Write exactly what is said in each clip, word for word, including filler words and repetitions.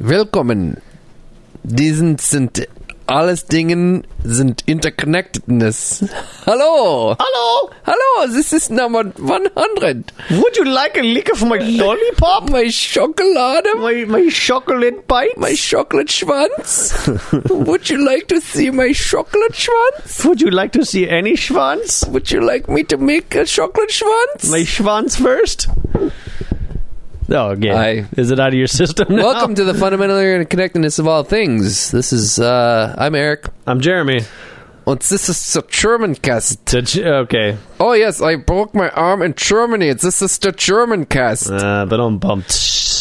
Willkommen. Diesen sind alles Dingen sind interconnectedness. Hallo. Hallo. Hallo, this is number one hundred. Would you like a lick of my lollipop? My chocolate? My, my chocolate bites? My chocolate schwanz? Would you like to see my chocolate schwanz? Would you like to see any schwanz? Would you like me to make a chocolate schwanz? My schwanz first? Oh, again. I, is it out of your system now? Welcome to the fundamental interconnectedness of all things. This is, uh, I'm Eric. I'm Jeremy. And this is the German cast. Okay. Oh, yes, I broke my arm in Germany. This is the German cast. Uh, but I'm bumped.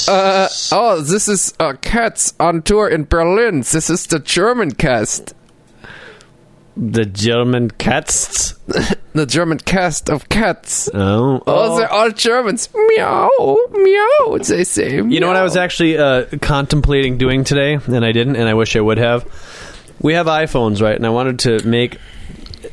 Uh, oh, this is uh, Cats on tour in Berlin. This is the German cast. The German cats? The German cast of cats. Oh. Oh, oh, they're all Germans. Meow, meow, they say. Meow. You know what I was actually uh, contemplating doing today, and I didn't, and I wish I would have? We have iPhones, right? And I wanted to make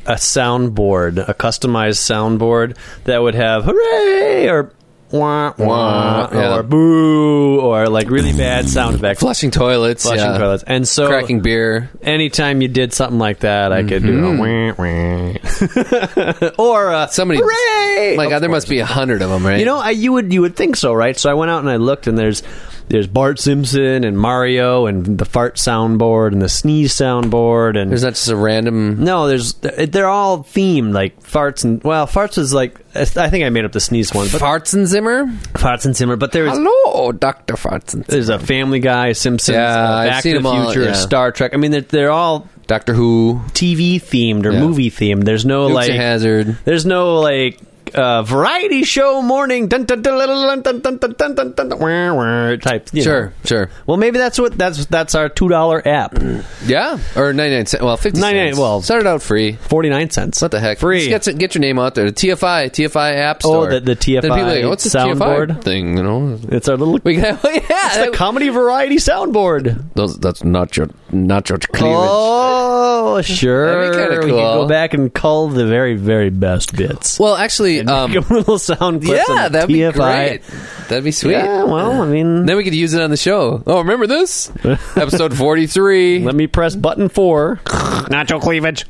a soundboard, a customized soundboard that would have hooray or wah, wah, yeah. or boo, or like really bad sound effects. Flushing toilets. Flushing yeah. toilets. And so, cracking beer. Anytime you did something like that, I mm-hmm. could do a wah, wah. Or uh, somebody, hooray! Like, oh, there must be a hundred of them, right? You know, I, you would you would think so, right? So I went out and I looked, and there's there's Bart Simpson and Mario and the fart soundboard and the sneeze soundboard. And there's not just a random... No, there's they're all themed, like farts and... Well, farts is like... I think I made up the sneeze one. But Fartenzimmer? Fartenzimmer, but there's... Hello, Doctor Fartenzimmer. There's a Family Guy, Simpsons, yeah, uh, Back to the Future, all, yeah. Star Trek. I mean, they're, they're all... Doctor Who. T V-themed or yeah. movie-themed. There's no, Dukes like... Hazard. There's no, like... Uh, variety show morning dun, dun, dun, dun, dun, dun, dun, dun, dun, dun, wah, wah, type. Sure, know. Sure. Well, maybe that's what that's that's our two dollar app. Yeah, or ninety nine cents. Well, fifty cents. Well, started out free, forty nine cents. What the heck? Free. Just get, get your name out there. The T F I, T F I app store. Oh, the, the T F I. Then people are like, what's this soundboard T F I thing? You know, it's our little. We got, well, yeah, it's the comedy variety soundboard. Those, that's not your not your cleavage. Oh, sure. That'd be kinda cool. We can go back and cull the very very best bits. Well, actually. Um, make a little sound clips yeah, on the that'd T F I. Be great. That'd be sweet. Yeah, well, I mean... Then we could use it on the show. Oh, remember this? Episode forty-three. Let me press button four. Nacho cleavage.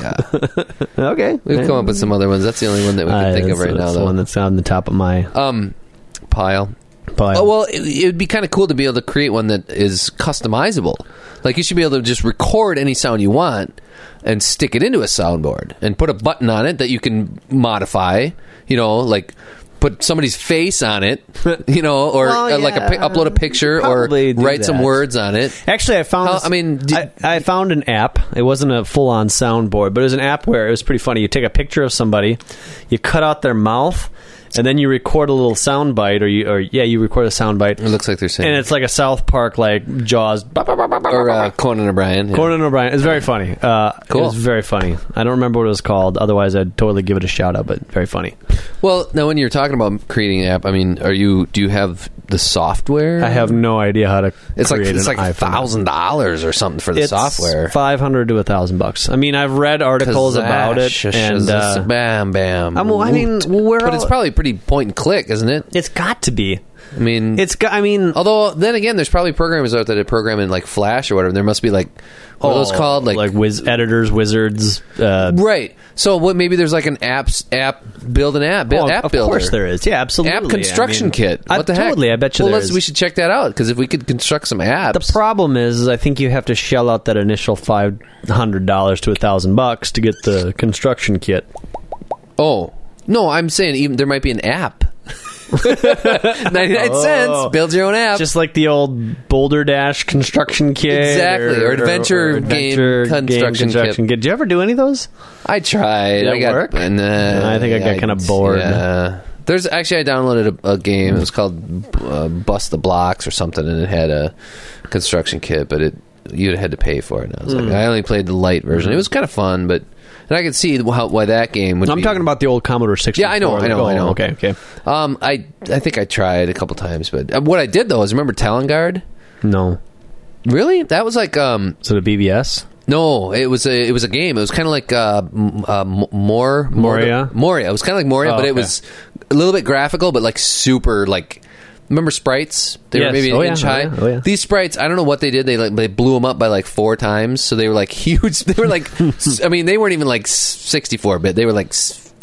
Yeah. Okay. We've come up with some other ones. That's the only one that we can uh, think of right now, though. That's the one that's on the top of my... Um, pile. Pile. Oh, well, it, it'd be kind of cool to be able to create one that is customizable. Like, you should be able to just record any sound you want... and stick it into a soundboard and put a button on it that you can modify, you know, like put somebody's face on it, you know, or well, yeah. like a, upload a picture Probably or write that. some words on it. Actually, I found How, this, I mean, did, I, I found an app. It wasn't a full-on soundboard, but it was an app where it was pretty funny. You take a picture of somebody, you cut out their mouth, and then you record a little sound bite, or you, or yeah, you record a sound bite. It looks like they're saying, and it's like a South Park, like Jaws, or uh, Conan O'Brien. Yeah. Conan O'Brien. It's very funny. Uh, cool. It was very funny. I don't remember what it was called. Otherwise, I'd totally give it a shout out. But very funny. Well, now when you're talking about creating an app, I mean, are you? Do you have the software? I have no idea how to. It's create like it's an like a thousand dollars or something for the it's software. Five hundred to a thousand bucks. I mean, I've read articles about it, sh- and uh, bam, bam. I'm, I mean, we're but all, it's probably. Pretty point and click, isn't it? It's got to be. I mean, it's got. I mean, although then again, there's probably programmers out there that program in like Flash or whatever. There must be like what oh, are those called? Like, like wiz- editors, wizards, uh, right? So what? Maybe there's like an apps app build an app, build, oh, app of builder. Of course there is. Yeah, absolutely. App construction I mean, kit. What I, the heck? Totally. I bet you. Well, there is. We should check that out because if we could construct some apps. The problem is, is I think you have to shell out that initial five hundred dollars to a thousand bucks to get the construction kit. Oh. No, I'm saying even there might be an app. ninety-nine oh, cents, build your own app. Just like the old Boulder Dash construction kit. Exactly, or, or, adventure, or adventure game construction, game construction kit. kit. Did you ever do any of those? I tried. Did I got, work? And, uh, I think I got kind of bored. Yeah. There's actually, I downloaded a, a game. It was called uh, Bust the Blocks or something, and it had a construction kit, but it you had to pay for it. And I was mm. like, I only played the light version. It was kind of fun, but... And I could see how, why that game would I'm be... talking about the old Commodore sixty-four. Yeah, I know, I know, I know. Okay, okay. Um, I I think I tried a couple times, but what I did, though, is remember Talon Guard? No. Really? That was like... Um, so the B B S? No, it was a it was a game. It was kind of like uh, uh, more Moria? Moria. It was kind of like Moria, oh, but it okay. was a little bit graphical, but like super, like... Remember Sprites? They yes. were maybe oh, an yeah, inch high. Oh, yeah, oh, yeah. These Sprites, I don't know what they did. They like they blew them up by like four times, so they were like huge. They were like, I mean, they weren't even like sixty-four bit. They were like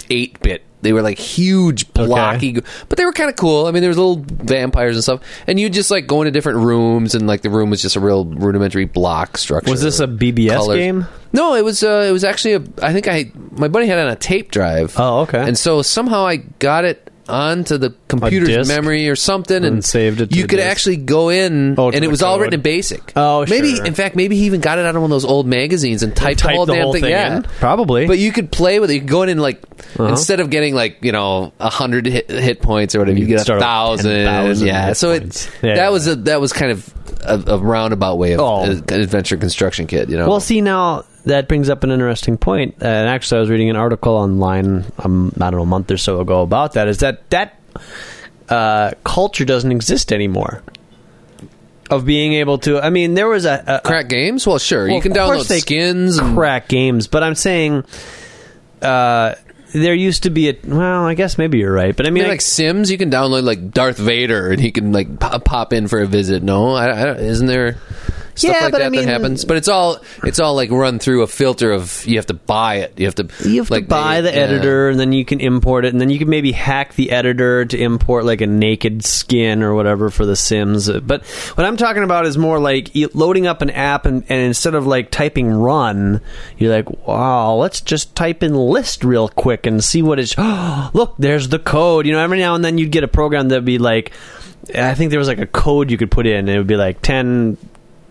eight bit. They were like huge, blocky, okay. but they were kind of cool. I mean, there was little vampires and stuff, and you just like go into different rooms, and like the room was just a real rudimentary block structure. Was this a B B S colors. game? No, it was. Uh, it was actually a. I think I my buddy had it on a tape drive. Oh, okay. And so somehow I got it onto the computer's memory or something, and, and saved it. To you could disc. actually go in, oh, and it was code. all written in BASIC. Oh, maybe sure. in fact, maybe he even got it out of one of those old magazines and typed and the whole the damn whole thing, thing in. Yeah, probably. But you could play with it. You could go in and like uh-huh. instead of getting like you know a hundred hit, hit points or whatever, you, you get a thousand. Yeah, so it yeah, that yeah. was a that was kind of a, a roundabout way of oh. an adventure construction kit. You know, well, see now. That brings up an interesting point. Uh, and actually, I was reading an article online, um, I don't know, a month or so ago about that, is that that uh, culture doesn't exist anymore. Of being able to... I mean, there was a... a crack games? Well, sure. Well, you can download skins. And... Crack games. But I'm saying... Uh, there used to be a... Well, I guess maybe you're right. But I mean... I mean like I, Sims, you can download like Darth Vader and he can like pop, pop in for a visit. No? I, I don't, isn't there... Stuff yeah, like but that I mean, that happens, but it's all it's all like run through a filter of you have to buy it, you have to you have like, to buy the yeah. editor, and then you can import it, and then you can maybe hack the editor to import like a naked skin or whatever for The Sims. But what I'm talking about is more like loading up an app, and, and instead of like typing run, you're like, wow, let's just type in list real quick and see what it's. Oh, look, there's the code. You know, every now and then you'd get a program that'd be like, I think there was like a code you could put in, and it would be like ten.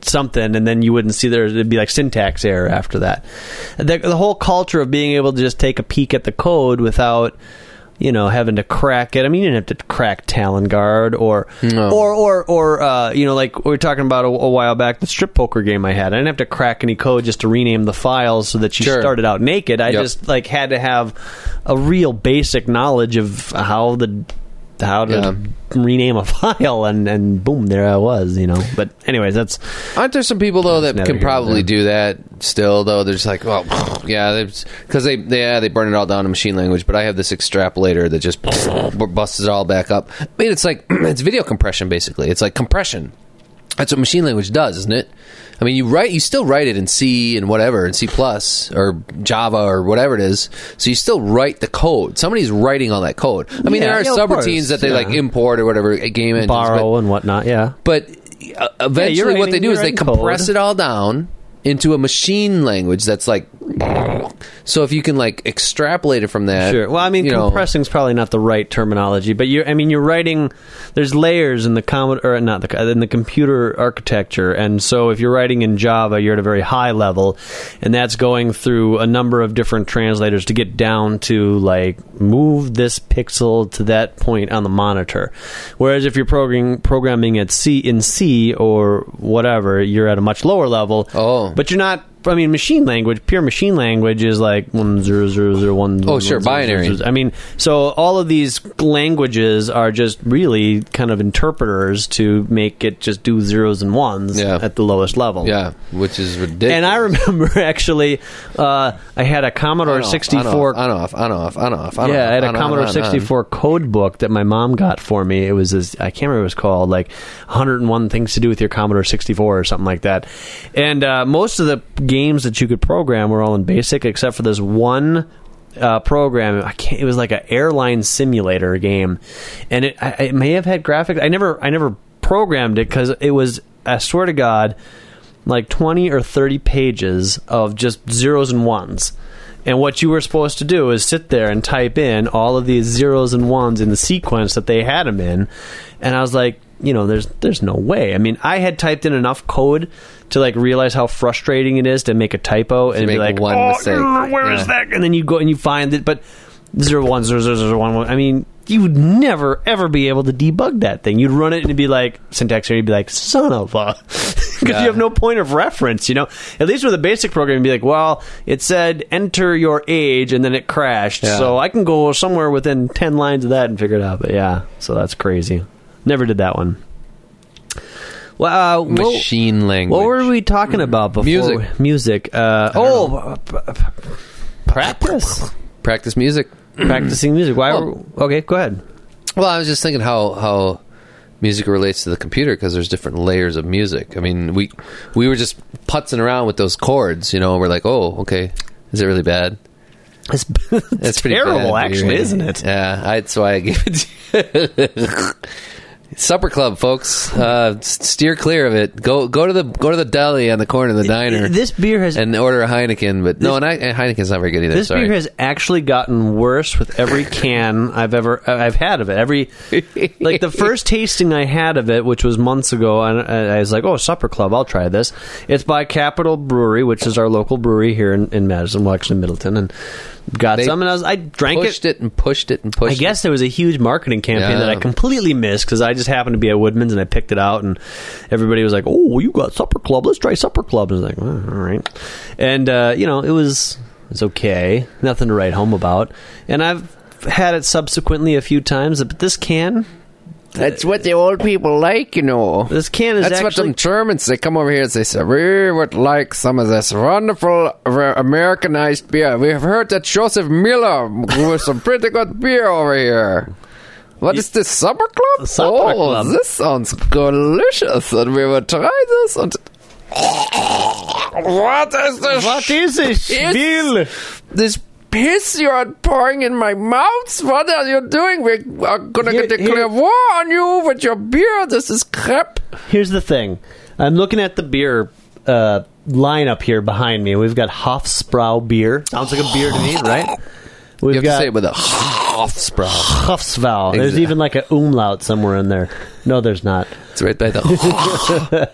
Something, and then you wouldn't see there. It'd be like syntax error after that. The, the whole culture of being able to just take a peek at the code without, you know, having to crack it. I mean, you didn't have to crack Talon Guard or, no. or, or, or uh, you know, like we were talking about a, a while back, the strip poker game I had. I didn't have to crack any code just to rename the files so that you sure. started out naked. I yep. just like had to have a real basic knowledge of how the. how to yeah. rename a file, and, and boom, there I was, you know. But anyways, that's... Aren't there some people, though, that can probably do that still, though? They're just like, well, yeah, because they they, yeah, they burn it all down in machine language, but I have this extrapolator that just busts it all back up. I mean, it's like, it's video compression, basically. It's like compression. That's what machine language does, isn't it? I mean, you write, you still write it in C and whatever, in C plus, or Java, or whatever it is. So you still write the code. Somebody's writing all that code. I mean, yeah, there are yeah, subroutines that they, yeah. like, import or whatever, game engines. Borrow but, and whatnot, yeah. But eventually yeah, what they do is they compress code. It all down into a machine language that's, like... So if you can, like, extrapolate it from that... Sure. Well, I mean, compressing is probably not the right terminology, but, you're I mean, you're writing... There's layers in the com- or not the, in the computer architecture, and so if you're writing in Java, you're at a very high level, and that's going through a number of different translators to get down to, like, move this pixel to that point on the monitor. Whereas if you're programming, programming at C in C or whatever, you're at a much lower level, oh. but you're not... I mean, machine language, pure machine language is like one zero zero zero one. Oh, one, sure, one, binary. Zero, zero. I mean, so all of these languages are just really kind of interpreters to make it just do zeros and ones yeah. at the lowest level. Yeah, which is ridiculous. And I remember actually, uh, I had a Commodore sixty-four. On off, on off, on off, on off. Yeah, I had a Commodore sixty-four code book that my mom got for me. It was this, I can't remember what it was called, like one hundred one Things to Do with Your Commodore sixty-four or something like that. And uh, most of the games games that you could program were all in BASIC, except for this one uh, program. I can't, it was like an airline simulator game, and it, I, it may have had graphics. I never, I never programmed it because it was, I swear to God, like twenty or thirty pages of just zeros and ones. And what you were supposed to do is sit there and type in all of these zeros and ones in the sequence that they had them in. And I was like, you know, there's there's no way. I mean, I had typed in enough code to like realize how frustrating it is to make a typo and be like, one oh, mistake. Where yeah. is that? And then you go and you find it, but zero one zero zero zero one one. I mean, you would never ever be able to debug that thing. You'd run it and it'd be like syntax error. You'd be like, son of a, because yeah. you have no point of reference. You know, at least with a basic program, you'd be like, well, it said enter your age and then it crashed, yeah. so I can go somewhere within ten lines of that and figure it out. But yeah, so that's crazy. Never did that one. Well, uh, what, machine language. What were we talking about before? Music. Music. Uh, oh, practice. Practice music. Practicing music. Why? Well, were, okay, go ahead. Well, I was just thinking how how music relates to the computer, because there's different layers of music. I mean, we we were just putzing around with those chords, you know, and we're like, oh, okay, is it really bad? It's, it's, it's terrible, bad, actually, isn't it? Yeah, I, that's why I gave it to you. Supper Club, folks, uh, steer clear of it. Go go to the go to the deli on the corner of the diner. This beer has and order a Heineken, but this, no, and, I, and Heineken's not very good either. This sorry. beer has actually gotten worse with every can I've ever I've had of it. Every like the first tasting I had of it, which was months ago, and I was like, "Oh, Supper Club, I'll try this." It's by Capital Brewery, which is our local brewery here in, in Madison, well, actually Middleton, and got they some, and I was I drank pushed it. Pushed it and pushed it and pushed. I it. I guess there was a huge marketing campaign yeah. that I completely missed because I just happened to be at Woodman's and I picked it out, and everybody was like, "Oh, you got Supper Club? Let's try Supper Club." And I was like, well, "All right," and uh, you know, it was it's okay, nothing to write home about. And I've had it subsequently a few times, but this can. That's what the old people like, you know. This can is That's actually... That's what them Germans, they come over here and they say, we would like some of this wonderful Americanized beer. We have heard that Joseph Miller brews some pretty good beer over here. What you... is this, Supper Club? Supper oh, Club. This sounds delicious. And we will try this and... What is this? What is this? Spiel? This piss you are pouring in my mouth. What are you doing? We are gonna here, declare here, war on you with your beer. This is crap. Here's the thing. I'm looking at the beer uh, lineup here behind me. We've got Hofbräu beer. Sounds like a beer to me, right? We've you have got, to say it with a Hofbräu. Hofbräu. There's exactly. even like an umlaut somewhere in there. No, there's not. It's right by the.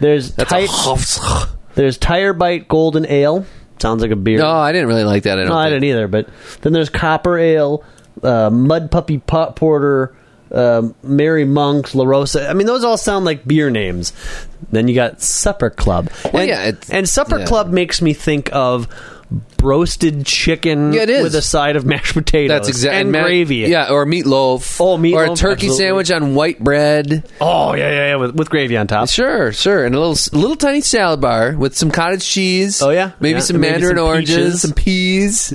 There's That's tight, a Hofbräu. There's Tire Bite Golden Ale. Sounds like a beer. No, I didn't really like that. I don't no, think. I didn't either. But then there's Copper Ale, uh, Mud Puppy Pot Porter, uh, Mary Monk's, La Rosa. I mean, those all sound like beer names. Then you got Supper Club. Well, and, yeah, it's, and Supper yeah. Club makes me think of roasted chicken yeah, with a side of mashed potatoes. That's exactly and, and ma- gravy. Yeah, or meatloaf. Oh, meatloaf. Or a turkey absolutely. sandwich on white bread. Oh yeah, yeah, yeah, with, with gravy on top. Sure, sure, and a little, little tiny salad bar with some cottage cheese. Oh yeah, maybe yeah. some and mandarin maybe some oranges, peaches. some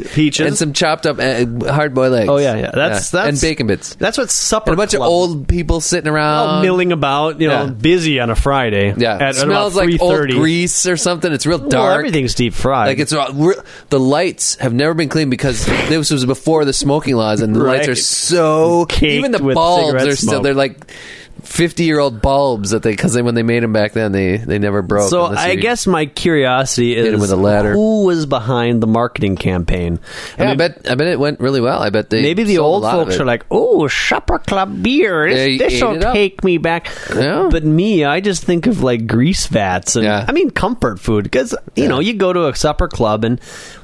peas, peaches, and some chopped up hard boiled eggs. Oh yeah, yeah, that's yeah. that's and bacon bits. That's what supper. And a bunch club. of old people sitting around, oh, milling about, you know, yeah. busy on a Friday. Yeah, at, it smells at about like old grease or something. It's real dark. Well, everything's deep fried. Like it's real. The lights have never been cleaned because this was before the smoking laws, and the right. lights are so caked even the bulbs are still smoke. They're like fifty year old bulbs that they because they, when they made them back then they, they never broke. So I guess my curiosity is with a ladder. Who was behind the marketing campaign? I, yeah, mean, I bet I bet it went really well. I bet they maybe the old folks are like, oh, Supper Club beer, this will take me back. Yeah. But me, I just think of like grease vats and yeah. I mean comfort food because you yeah. know you go to a supper club and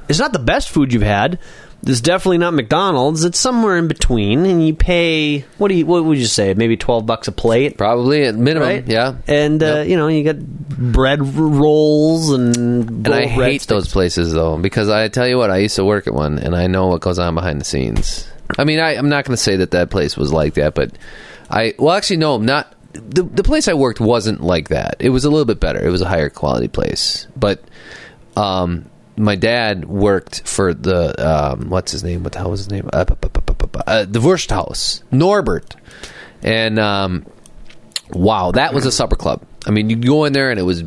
it's not the best food you've had. It's definitely not McDonald's. It's somewhere in between, and you pay what do you? What would you say? Maybe twelve bucks a plate, probably at minimum. Right? Yeah, and yep. uh, you know you got bread rolls and and I hate sticks. Those places though because I tell you what, I used to work at one, and I know what goes on behind the scenes. I mean, I, I'm not going to say that that place was like that, but I well actually no, I'm not the the place I worked wasn't like that. It was a little bit better. It was a higher quality place, but um. My dad worked for the, um, what's his name? What the hell was his name? Uh, uh, the Wursthaus. Norbert. And, um, wow, that was a supper club. I mean, you go in there and it was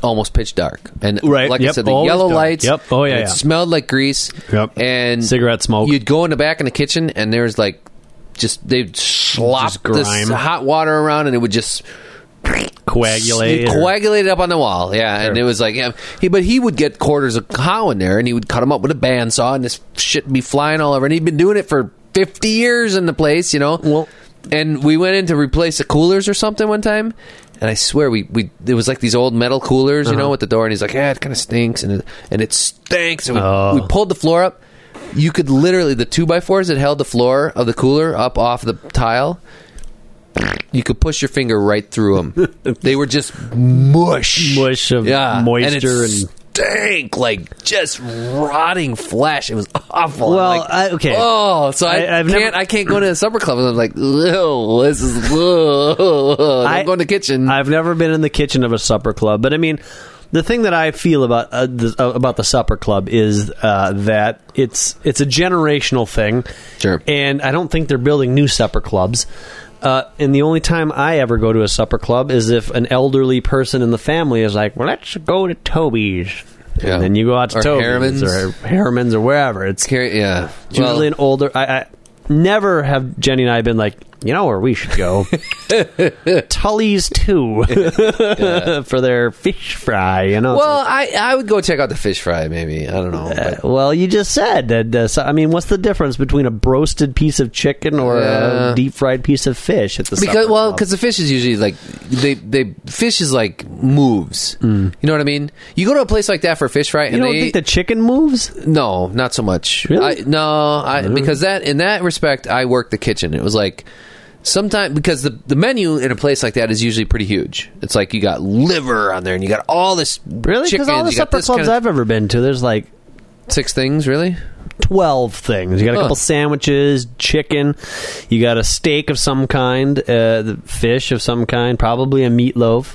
almost pitch dark. And right. like yep. I said, the Always yellow dark. lights. Yep. Oh, yeah. It yeah. smelled like grease. Yep. And cigarette smoke. You'd go in the back in the kitchen and there's like, just, they'd slop this hot water around and it would just... Coagulate coagulated up on the wall, yeah, sure. And it was like, yeah, he, but he would get quarters of cow in there, and he would cut them up with a bandsaw, and this shit would be flying all over. And he'd been doing it for fifty years in the place, you know. Well, and we went in to replace the coolers or something one time, and I swear we we it was like these old metal coolers, you uh-huh. know, at the door, and he's like, yeah, it kind of stinks, and it, and it stinks, and we, oh. we pulled the floor up. You could literally the two by fours that held the floor of the cooler up off the tile. You could push your finger right through them. They were just mush. Mush of yeah. moisture. And it stank, like just rotting flesh. It was awful. Well, like, I, okay. Oh, so I, I, I've can't, never, I can't go to the supper club. And I'm like, oh, this is, oh, I'm going to the kitchen. I've never been in the kitchen of a supper club. But I mean, the thing that I feel about uh, the, uh, about the supper club is uh, that it's, it's a generational thing. Sure. And I don't think they're building new supper clubs. Uh, and the only time I ever go to a supper club is if an elderly person in the family is like, well, let's go to Toby's. Yeah. And then you go out to or Toby's Harriman's. or Harriman's or wherever. It's Car- yeah. usually well, an older... I, I never have Jenny and I been like, you know where we should go? Tully's too. Yeah. For their fish fry, you know? Well, like, I, I would go check out the fish fry, maybe. I don't know. Uh, well, you just said that. Uh, so, I mean, what's the difference between a broasted piece of chicken or yeah. a deep-fried piece of fish at the because, supper Well, because the fish is usually like, they, they fish is like moves. Mm. You know what I mean? You go to a place like that for a fish fry. You and don't they, think the chicken moves? No, not so much. Really? I, no, I, mm. because that in that respect, I worked the kitchen. It was like... Sometimes, because the the menu in a place like that is usually pretty huge. It's like you got liver on there, and you got all this really because all the supper clubs I've ever been to, there's like six things, really, twelve things. You got a huh. couple sandwiches, chicken. You got a steak of some kind, uh, the fish of some kind, probably a meatloaf.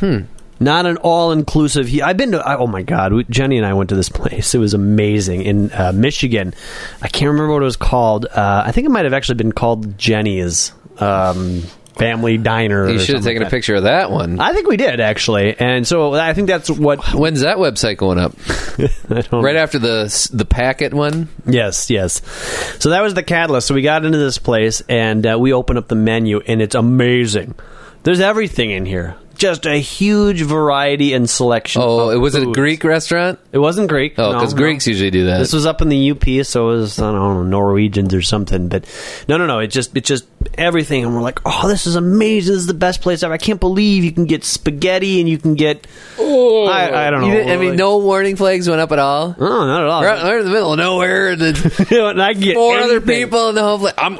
Hmm. Not an all-inclusive. I've been to. I, oh my God, we, Jenny and I went to this place. It was amazing in uh, Michigan. I can't remember what it was called. Uh, I think it might have actually been called Jenny's um, Family Diner. You should have taken like a picture of that one. I think we did actually, and so I think that's what. When's that website going up? I don't right know. After the the packet one. Yes, yes. So that was the catalyst. So we got into this place, and uh, we opened up the menu, and it's amazing. There's everything in here. Just a huge variety and selection. Oh, it was it a Greek restaurant? It wasn't Greek. Oh, because no, no. Greeks usually do that. This was up in the U P, so it was, I don't know, Norwegians or something. But no, no, no. It just, it just everything. And we're like, oh, this is amazing. This is the best place ever. I can't believe you can get spaghetti and you can get, oh, I, I don't know. I mean, like, no warning flags went up at all? No, not at all. We're, we're in the middle of nowhere. And, the, you know, and I get four anything. Other people in the whole place. I'm,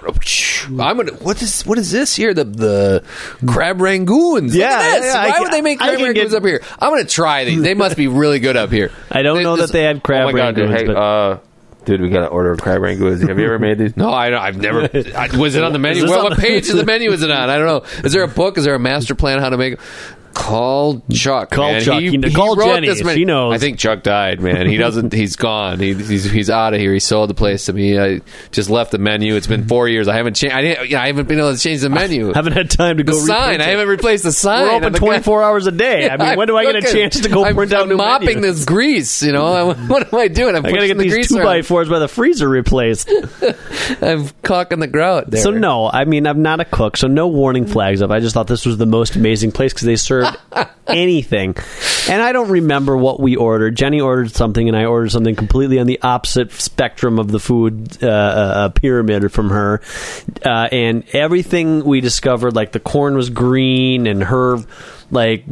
I'm going to, what is, what is this here? The, the crab rangoons. Yeah. Yeah, why I, would they make crab rangoons get... up here? I'm going to try these. They must be really good up here. I don't they, know this, that they had crab oh my rangoons. God, dude, hey, but... uh, dude, we got to order crab rangoons. Have you ever made these? No, I don't, I've never. I, was it on the menu? Well, on what the... page of the menu is it on? I don't know. Is there a book? Is there a master plan how to make them? Call Chuck. Call man. Chuck. He, he call Jenny. She knows. I think Chuck died, man. He doesn't. He's gone. He, he's he's out of here. He sold the place to me. I just left the menu. It's been four years. I haven't changed. I didn't. You know, I haven't been able to change the menu. I haven't had time to the go sign. I haven't replaced the sign. We're open twenty four hours a day. Yeah, I mean, when do I get a chance to go I'm, print out new menus? I'm mopping this grease. You know, what am I doing? I'm I gotta get the these two around. By fours by the freezer replaced. I'm caulking the grout there. So no, I mean I'm not a cook, so no warning flags up. I just thought this was the most amazing place because they serve. Anything. And I don't remember what we ordered. Jenny ordered something and I ordered something completely on the opposite spectrum of the food uh, uh, pyramid from her. Uh, and everything we discovered, like the corn was green and her like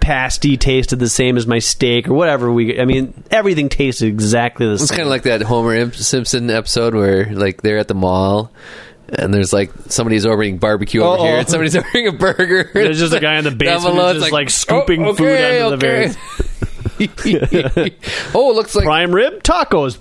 pasty tasted the same as my steak or whatever. We, I mean, everything tasted exactly the same. It's kind of like that Homer Simpson episode where like they're at the mall and there's like somebody's ordering barbecue over Uh-oh. here, and somebody's ordering a burger. There's just a guy in the basement just like, like scooping oh, okay, food out of okay. the very. Oh, it looks like prime rib tacos.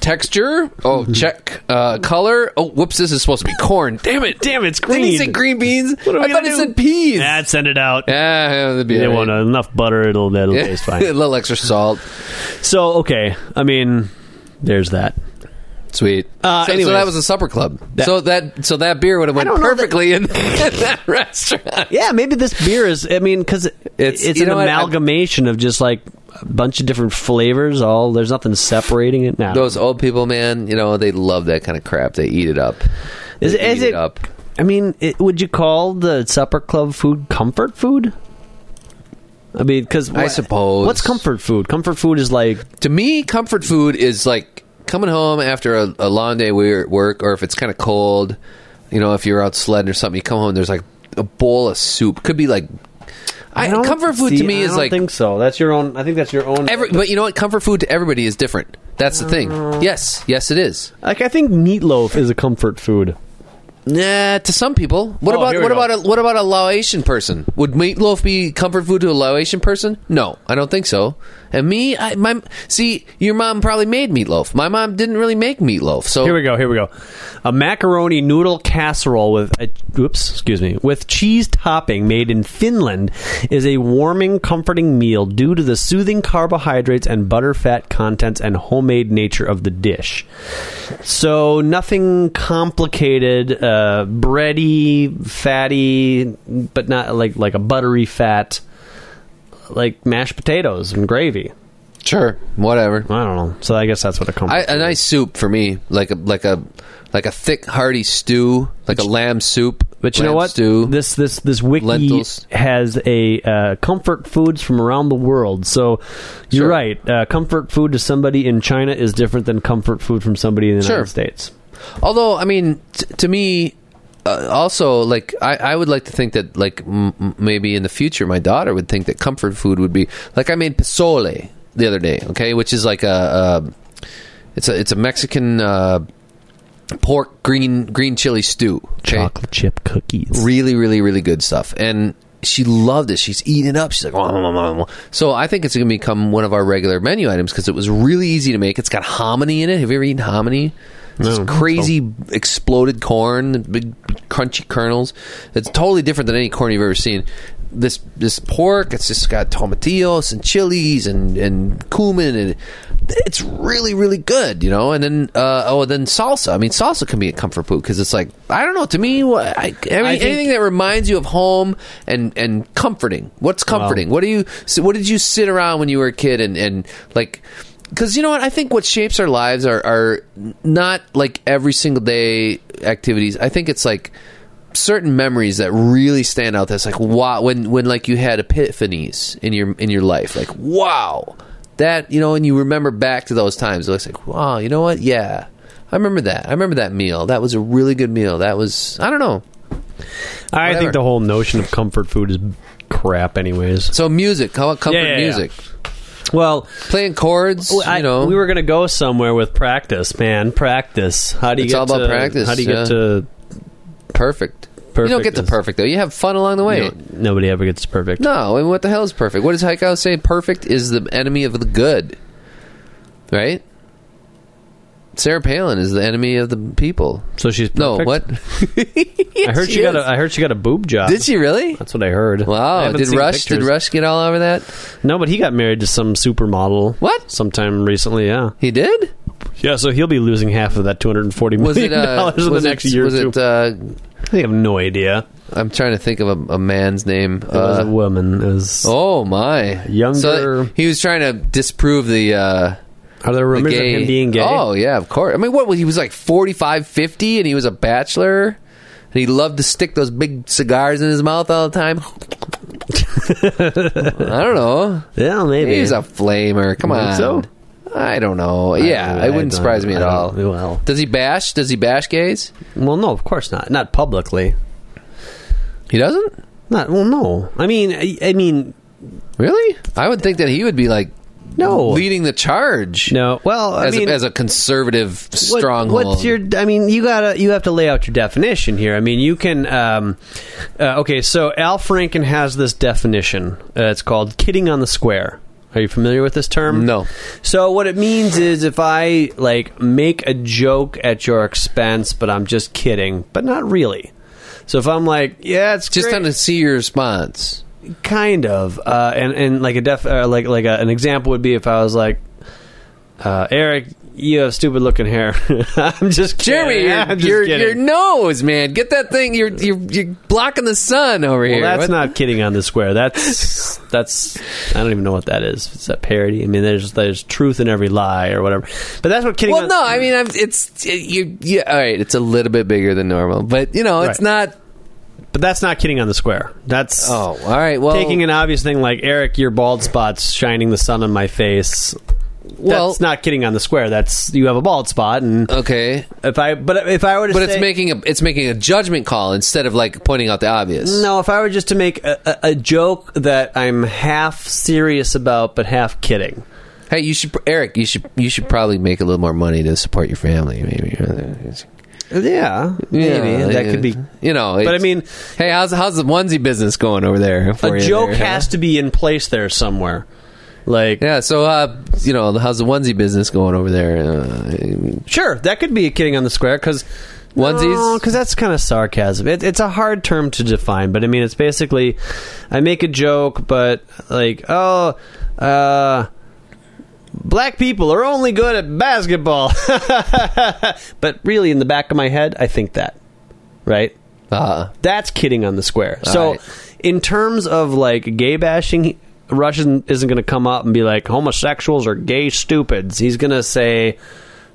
Texture. Oh, check. Uh, color. Oh, whoops! This is supposed to be corn. Damn it! Damn it! It's green. Didn't he say green beans? What are we I thought do? It said peas. Nah, send it out. Yeah, that'd be they right. want enough butter. It'll that'll yeah. taste fine. A little extra salt. So okay, I mean, there's that. Sweet. Uh, so, so that was a supper club. That, so that so that beer would have went perfectly that, in, in that restaurant. Yeah, maybe this beer is. I mean, because it's it's an amalgamation what, I, of just like a bunch of different flavors. All there's nothing separating it now. Those old people, man, you know, they love that kind of crap. They eat it up. Is, it, eat is it, it up? I mean, it, would you call the supper club food comfort food? I mean, because I suppose what's comfort food? Comfort food is like to me, comfort food is like. Coming home after a, a long day at work, or if it's kind of cold, you know, if you're out sledding or something, you come home, there's like a bowl of soup. Could be like, I, I don't comfort food see, to me I is don't like. I think so. That's your own. I think that's your own. Every, but you know what? Comfort food to everybody is different. That's the thing. Yes, yes, it is. Like I think meatloaf is a comfort food. Nah, to some people. What oh, about what about a, what about a Laotian person? Would meatloaf be comfort food to a Laotian person? No, I don't think so. And me, I, my see, your mom probably made meatloaf. My mom didn't really make meatloaf. So here we go. Here we go. A macaroni noodle casserole with a, oops, excuse me, with cheese topping made in Finland is a warming, comforting meal due to the soothing carbohydrates and butter fat contents and homemade nature of the dish. So nothing complicated. Uh, uh, bready, fatty, but not like like a buttery fat, like mashed potatoes and gravy. Sure, whatever. I don't know. So I guess that's what it comes. I, a nice soup for me, like a like a like a thick, hearty stew, like which, a lamb soup. But you lamb know what? Stew, this this this wiki lentils. Has a uh, comfort foods from around the world. So you're sure. right. Uh, comfort food to somebody in China is different than comfort food from somebody in the sure. United States. Although, I mean, t- to me, uh, also, like, I, I would like to think that, like, m- maybe in the future, my daughter would think that comfort food would be, like, I made pozole the other day, okay, which is like a, a it's a it's a Mexican uh, pork green green chili stew, okay? Chocolate chip cookies, really, really, really good stuff, and she loved it. She's eating it up. She's like, wah, wah, wah, wah. So I think it's going to become one of our regular menu items because it was really easy to make. It's got hominy in it. Have you ever eaten hominy? This no, crazy so. exploded corn, big crunchy kernels. It's totally different than any corn you've ever seen. This this pork, it's just got tomatillos and chilies and, and cumin, and it's really, really good, you know. And then uh, oh, and then salsa. I mean, salsa can be a comfort food because it's like, I don't know. To me, what, I, I mean, I think, anything that reminds you of home and, and comforting. What's comforting? Wow. What do you? What did you sit around when you were a kid and, and like? Because you know what? I think what shapes our lives are, are not like every single day activities. I think it's like certain memories that really stand out. That's like, wow, when when like you had epiphanies in your in your life, like, wow, that, you know, and you remember back to those times. It looks like, wow, you know what? Yeah, I remember that. I remember that meal. That was a really good meal. That was, I don't know. I Whatever. think the whole notion of comfort food is crap, anyways. So music, how about comfort yeah, yeah, music? Yeah. Well, playing chords, I, you know. We were going to go somewhere with practice, man. Practice. How do you it's get all about to, practice. How do you yeah. get to perfect? Perfect. You don't get to perfect, though. You have fun along the way. You know, nobody ever gets perfect. No, and what the hell is perfect? What does Haiku say? Perfect is the enemy of the good. Right? Sarah Palin is the enemy of the people. So she's perfect. No, what? yes, I heard she, she got a I heard she got a boob job. Did she really? That's what I heard. Wow. I did Rush pictures. did Rush get all over that? No, but he got married to some supermodel. What? Sometime recently, yeah. He did? Yeah, so he'll be losing half of that two hundred forty million dollars was it, uh, in was the next it, year was or two. It, uh, I think I have no idea. I'm trying to think of a, a man's name. It uh, was a woman. It was oh my. Younger. So he was trying to disprove the uh, are there rumors the of him being gay? Oh, yeah, of course. I mean, what was he? Was like forty-five, fifty, and he was a bachelor, and he loved to stick those big cigars in his mouth all the time. I don't know. Yeah, maybe. He's a flamer. Come on. So? I don't know. I, yeah, I, it wouldn't surprise me at all. Well. Does he bash? Does he bash gays? Well, no, of course not. Not publicly. He doesn't? Not well, no. I mean, I, I mean... Really? I would think that he would be like, no, leading the charge. No, well, I as mean, a, as a conservative stronghold. What, what's your? I mean, you gotta, you have to lay out your definition here. I mean, you can. Um, uh, okay, so Al Franken has this definition. Uh, it's called kidding on the square. Are you familiar with this term? No. So what it means is if I like make a joke at your expense, but I'm just kidding, but not really. So if I'm like, yeah, it's just trying to see your response. Kind of, uh, and and like a def, uh, like like a, an example would be if I was like, uh, Eric, you have stupid looking hair. I'm just kidding. Jeremy, your your nose, man, get that thing. You're you're you're blocking the sun over well, here. That's what? Not kidding on the square. That's that's I don't even know what that is. It's a parody. I mean, there's there's truth in every lie or whatever. But that's what kidding. Well, on no, I mean, I'm, it's it, you. Yeah, all right. It's a little bit bigger than normal, but you know, it's right. not. But that's not kidding on the square. That's oh, all right. Well, taking an obvious thing like, Eric, your bald spot's shining the sun on my face. Well, that's not kidding on the square. That's you have a bald spot, and okay. If I but if I were to but say, it's making a it's making a judgment call instead of like pointing out the obvious. No, if I were just to make a, a, a joke that I'm half serious about but half kidding. Hey, you should Eric. You should you should probably make a little more money to support your family. Maybe. Yeah, maybe yeah, that yeah. could be, you know. But I mean, hey, how's how's the onesie business going over there? For a you joke there, has huh? to be in place there somewhere. Like, yeah, so uh, you know, how's the onesie business going over there? Uh, sure, that could be a kidding on the square because onesies, because no, that's kind of sarcasm. It, it's a hard term to define, but I mean, it's basically I make a joke, but like, oh, uh. Black people are only good at basketball. But really, in the back of my head, I think that. right? Uh, That's kidding on the square. So right. in terms of like gay bashing, Russian isn't going to come up and be like homosexuals are gay stupids. He's going to say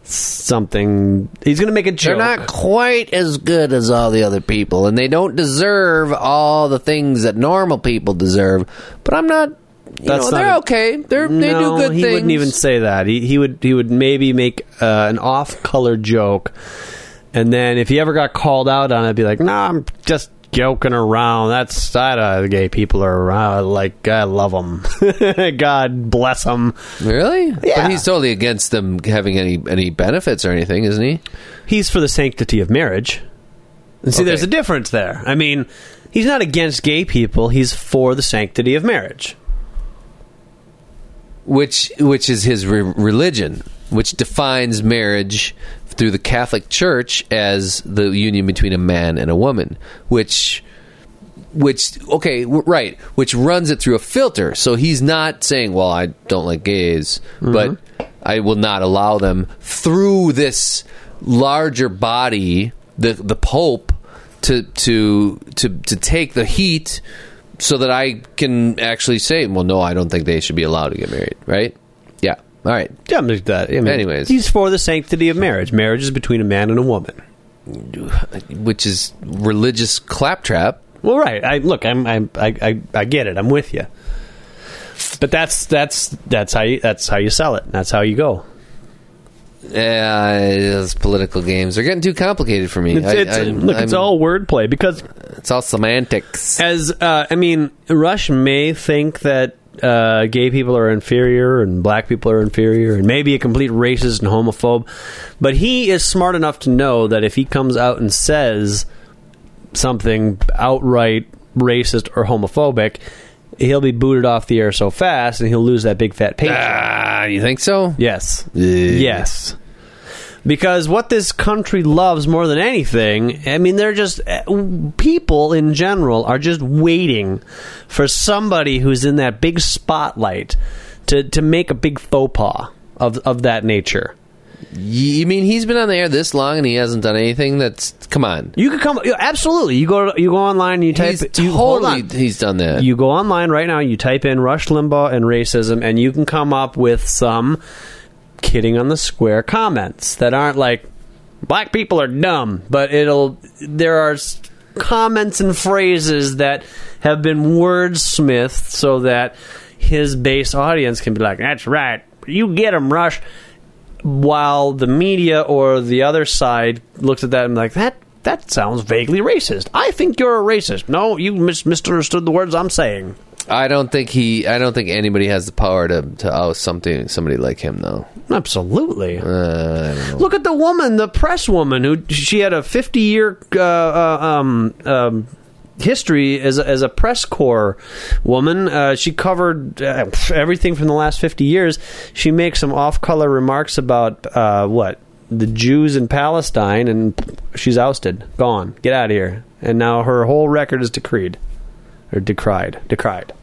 something. He's going to make a joke. They're not quite as good as all the other people, and they don't deserve all the things that normal people deserve. But I'm not. You That's know, not they're a, okay. They're, no, they do good he things. He wouldn't even say that. He he would he would maybe make uh, an off-color joke, and then if he ever got called out on it, be like, "Nah, I'm just joking around. That's I uh, gay people are uh, like I love them. God bless them." Really? Yeah. But he's totally against them having any any benefits or anything, isn't he? He's for the sanctity of marriage. And see, okay. there's a difference there. I mean, he's not against gay people. He's for the sanctity of marriage. Which which is his re- religion, which defines marriage through the Catholic Church as the union between a man and a woman, which which okay right, which runs it through a filter. So he's not saying, "Well, I don't like gays, mm-hmm. but I will not allow them through this larger body, the the Pope, to to to to take the heat." So that I can actually say, well, no, I don't think they should be allowed to get married, right? Yeah. All right. Yeah, I'm like that. I mean, anyways. He's for the sanctity of marriage. Marriage is between a man and a woman. Which is religious claptrap. Well, right. I Look, I'm, I'm, I, I, I get it. I'm with you. But that's that's that's how you, that's how you sell it. That's how you go. Yeah, those political games are getting too complicated for me. It's, it's, I, I, look, I'm, it's all wordplay because it's all semantics. As uh, I mean, Rush may think that uh, gay people are inferior and black people are inferior, and maybe a complete racist and homophobe. But he is smart enough to know that if he comes out and says something outright racist or homophobic, he'll be booted off the air so fast, and he'll lose that big fat paycheck. Ah, you think so? Yes. Ugh. Yes. Because what this country loves more than anything, I mean, they're just... People in general are just waiting for somebody who's in that big spotlight to, to make a big faux pas of, of that nature. You mean he's been on the air this long and he hasn't done anything that's... Come on. You could come... Absolutely. You go you go online and you type... He's you, totally... He's done that. You go online right now, you type in Rush Limbaugh and racism, and you can come up with some kidding on the square comments that aren't like, black people are dumb, but it'll... There are comments and phrases that have been wordsmithed so that his base audience can be like, that's right. You get him, Rush. While the media or the other side looks at that and like, that that sounds vaguely racist. I think you're a racist. No, you mis- misunderstood the words I'm saying. I don't think he. I don't think anybody has the power to to oust something somebody like him, though. Absolutely. Uh, I don't know. Look at the woman, the press woman, who she had a fifty year uh, uh, um, um, history as a, as a press corps woman. Uh, she covered uh, everything from the last fifty years. She makes some off-color remarks about uh, what the Jews in Palestine, and she's ousted, gone, get out of here. And now her whole record is decreed or decried, decried.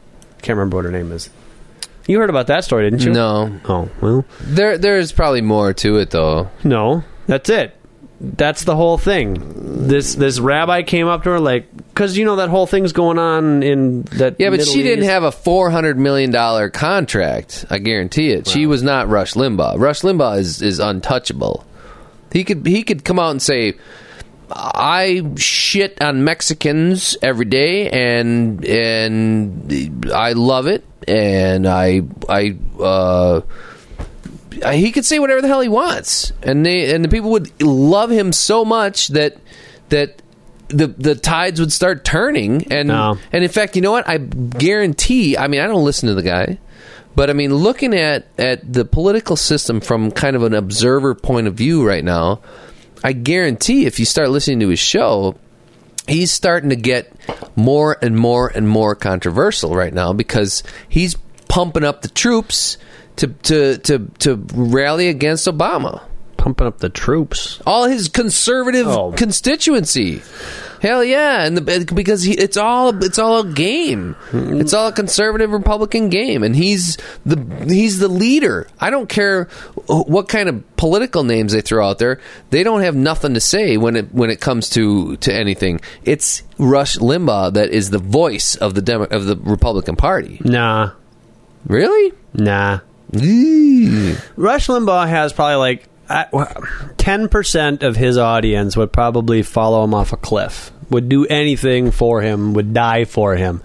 Can't remember what her name is. You heard about that story, didn't you? No. Oh well. There, there's probably more to it, though. No, that's it. That's the whole thing. This this rabbi came up to her like, because you know that whole thing's going on in that. Yeah, but Middle she East. Didn't have a four hundred million dollar contract. I guarantee it. Wow. She was not Rush Limbaugh. Rush Limbaugh is, is untouchable. He could he could come out and say, I shit on Mexicans every day, and and I love it, and I I. Uh, He could say whatever the hell he wants, and they and the people would love him so much that that the the tides would start turning. And no. and in fact, you know what? I guarantee. I mean, I don't listen to the guy, but I mean, looking at at the political system from kind of an observer point of view right now, I guarantee if you start listening to his show, he's starting to get more and more and more controversial right now because he's pumping up the troops. To, to to to rally against Obama. Pumping up the troops. All his conservative oh. constituency. Hell yeah, and the, because he, it's all it's all a game. It's all a conservative Republican game, and he's the he's the leader. I don't care what kind of political names they throw out there; they don't have nothing to say when it when it comes to, to anything. It's Rush Limbaugh that is the voice of the Demo- of the Republican Party. Nah, really? Nah. Mm. Rush Limbaugh has probably like ten percent of his audience would probably follow him off a cliff, would do anything for him, would die for him.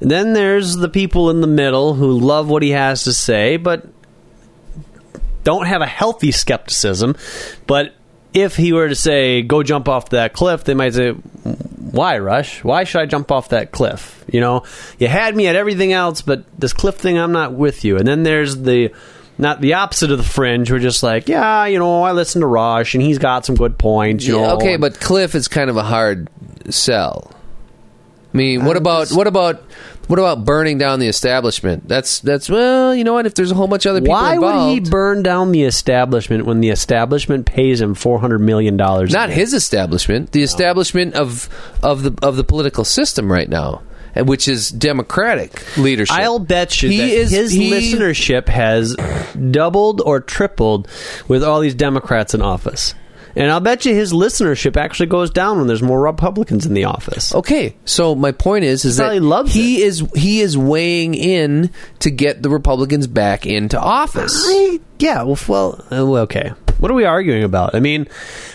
And then there's the people in the middle who love what he has to say, but don't have a healthy skepticism. But if he were to say, go jump off that cliff, they might say, why, Rush? Why should I jump off that cliff? You know, you had me at everything else, but this cliff thing, I'm not with you. And then there's the... Not the opposite of the fringe. We're just like, yeah, you know, I listen to Rush, and he's got some good points. You yeah, know, okay, but Cliff is kind of a hard sell. I mean, what I about just, what about what about burning down the establishment? That's that's well, you know what? If there's a whole bunch of other people why involved, why would he burn down the establishment when the establishment pays him four hundred million dollars? Not his establishment, the no. establishment of of the of the political system right now. Which is Democratic leadership. I'll bet you he that is, his he... listenership has doubled or tripled with all these Democrats in office. And I'll bet you his listenership actually goes down when there's more Republicans in the office. Okay, so my point is, is that he it. is he is weighing in to get the Republicans back into office. I, yeah, well, well, okay. What are we arguing about? I mean,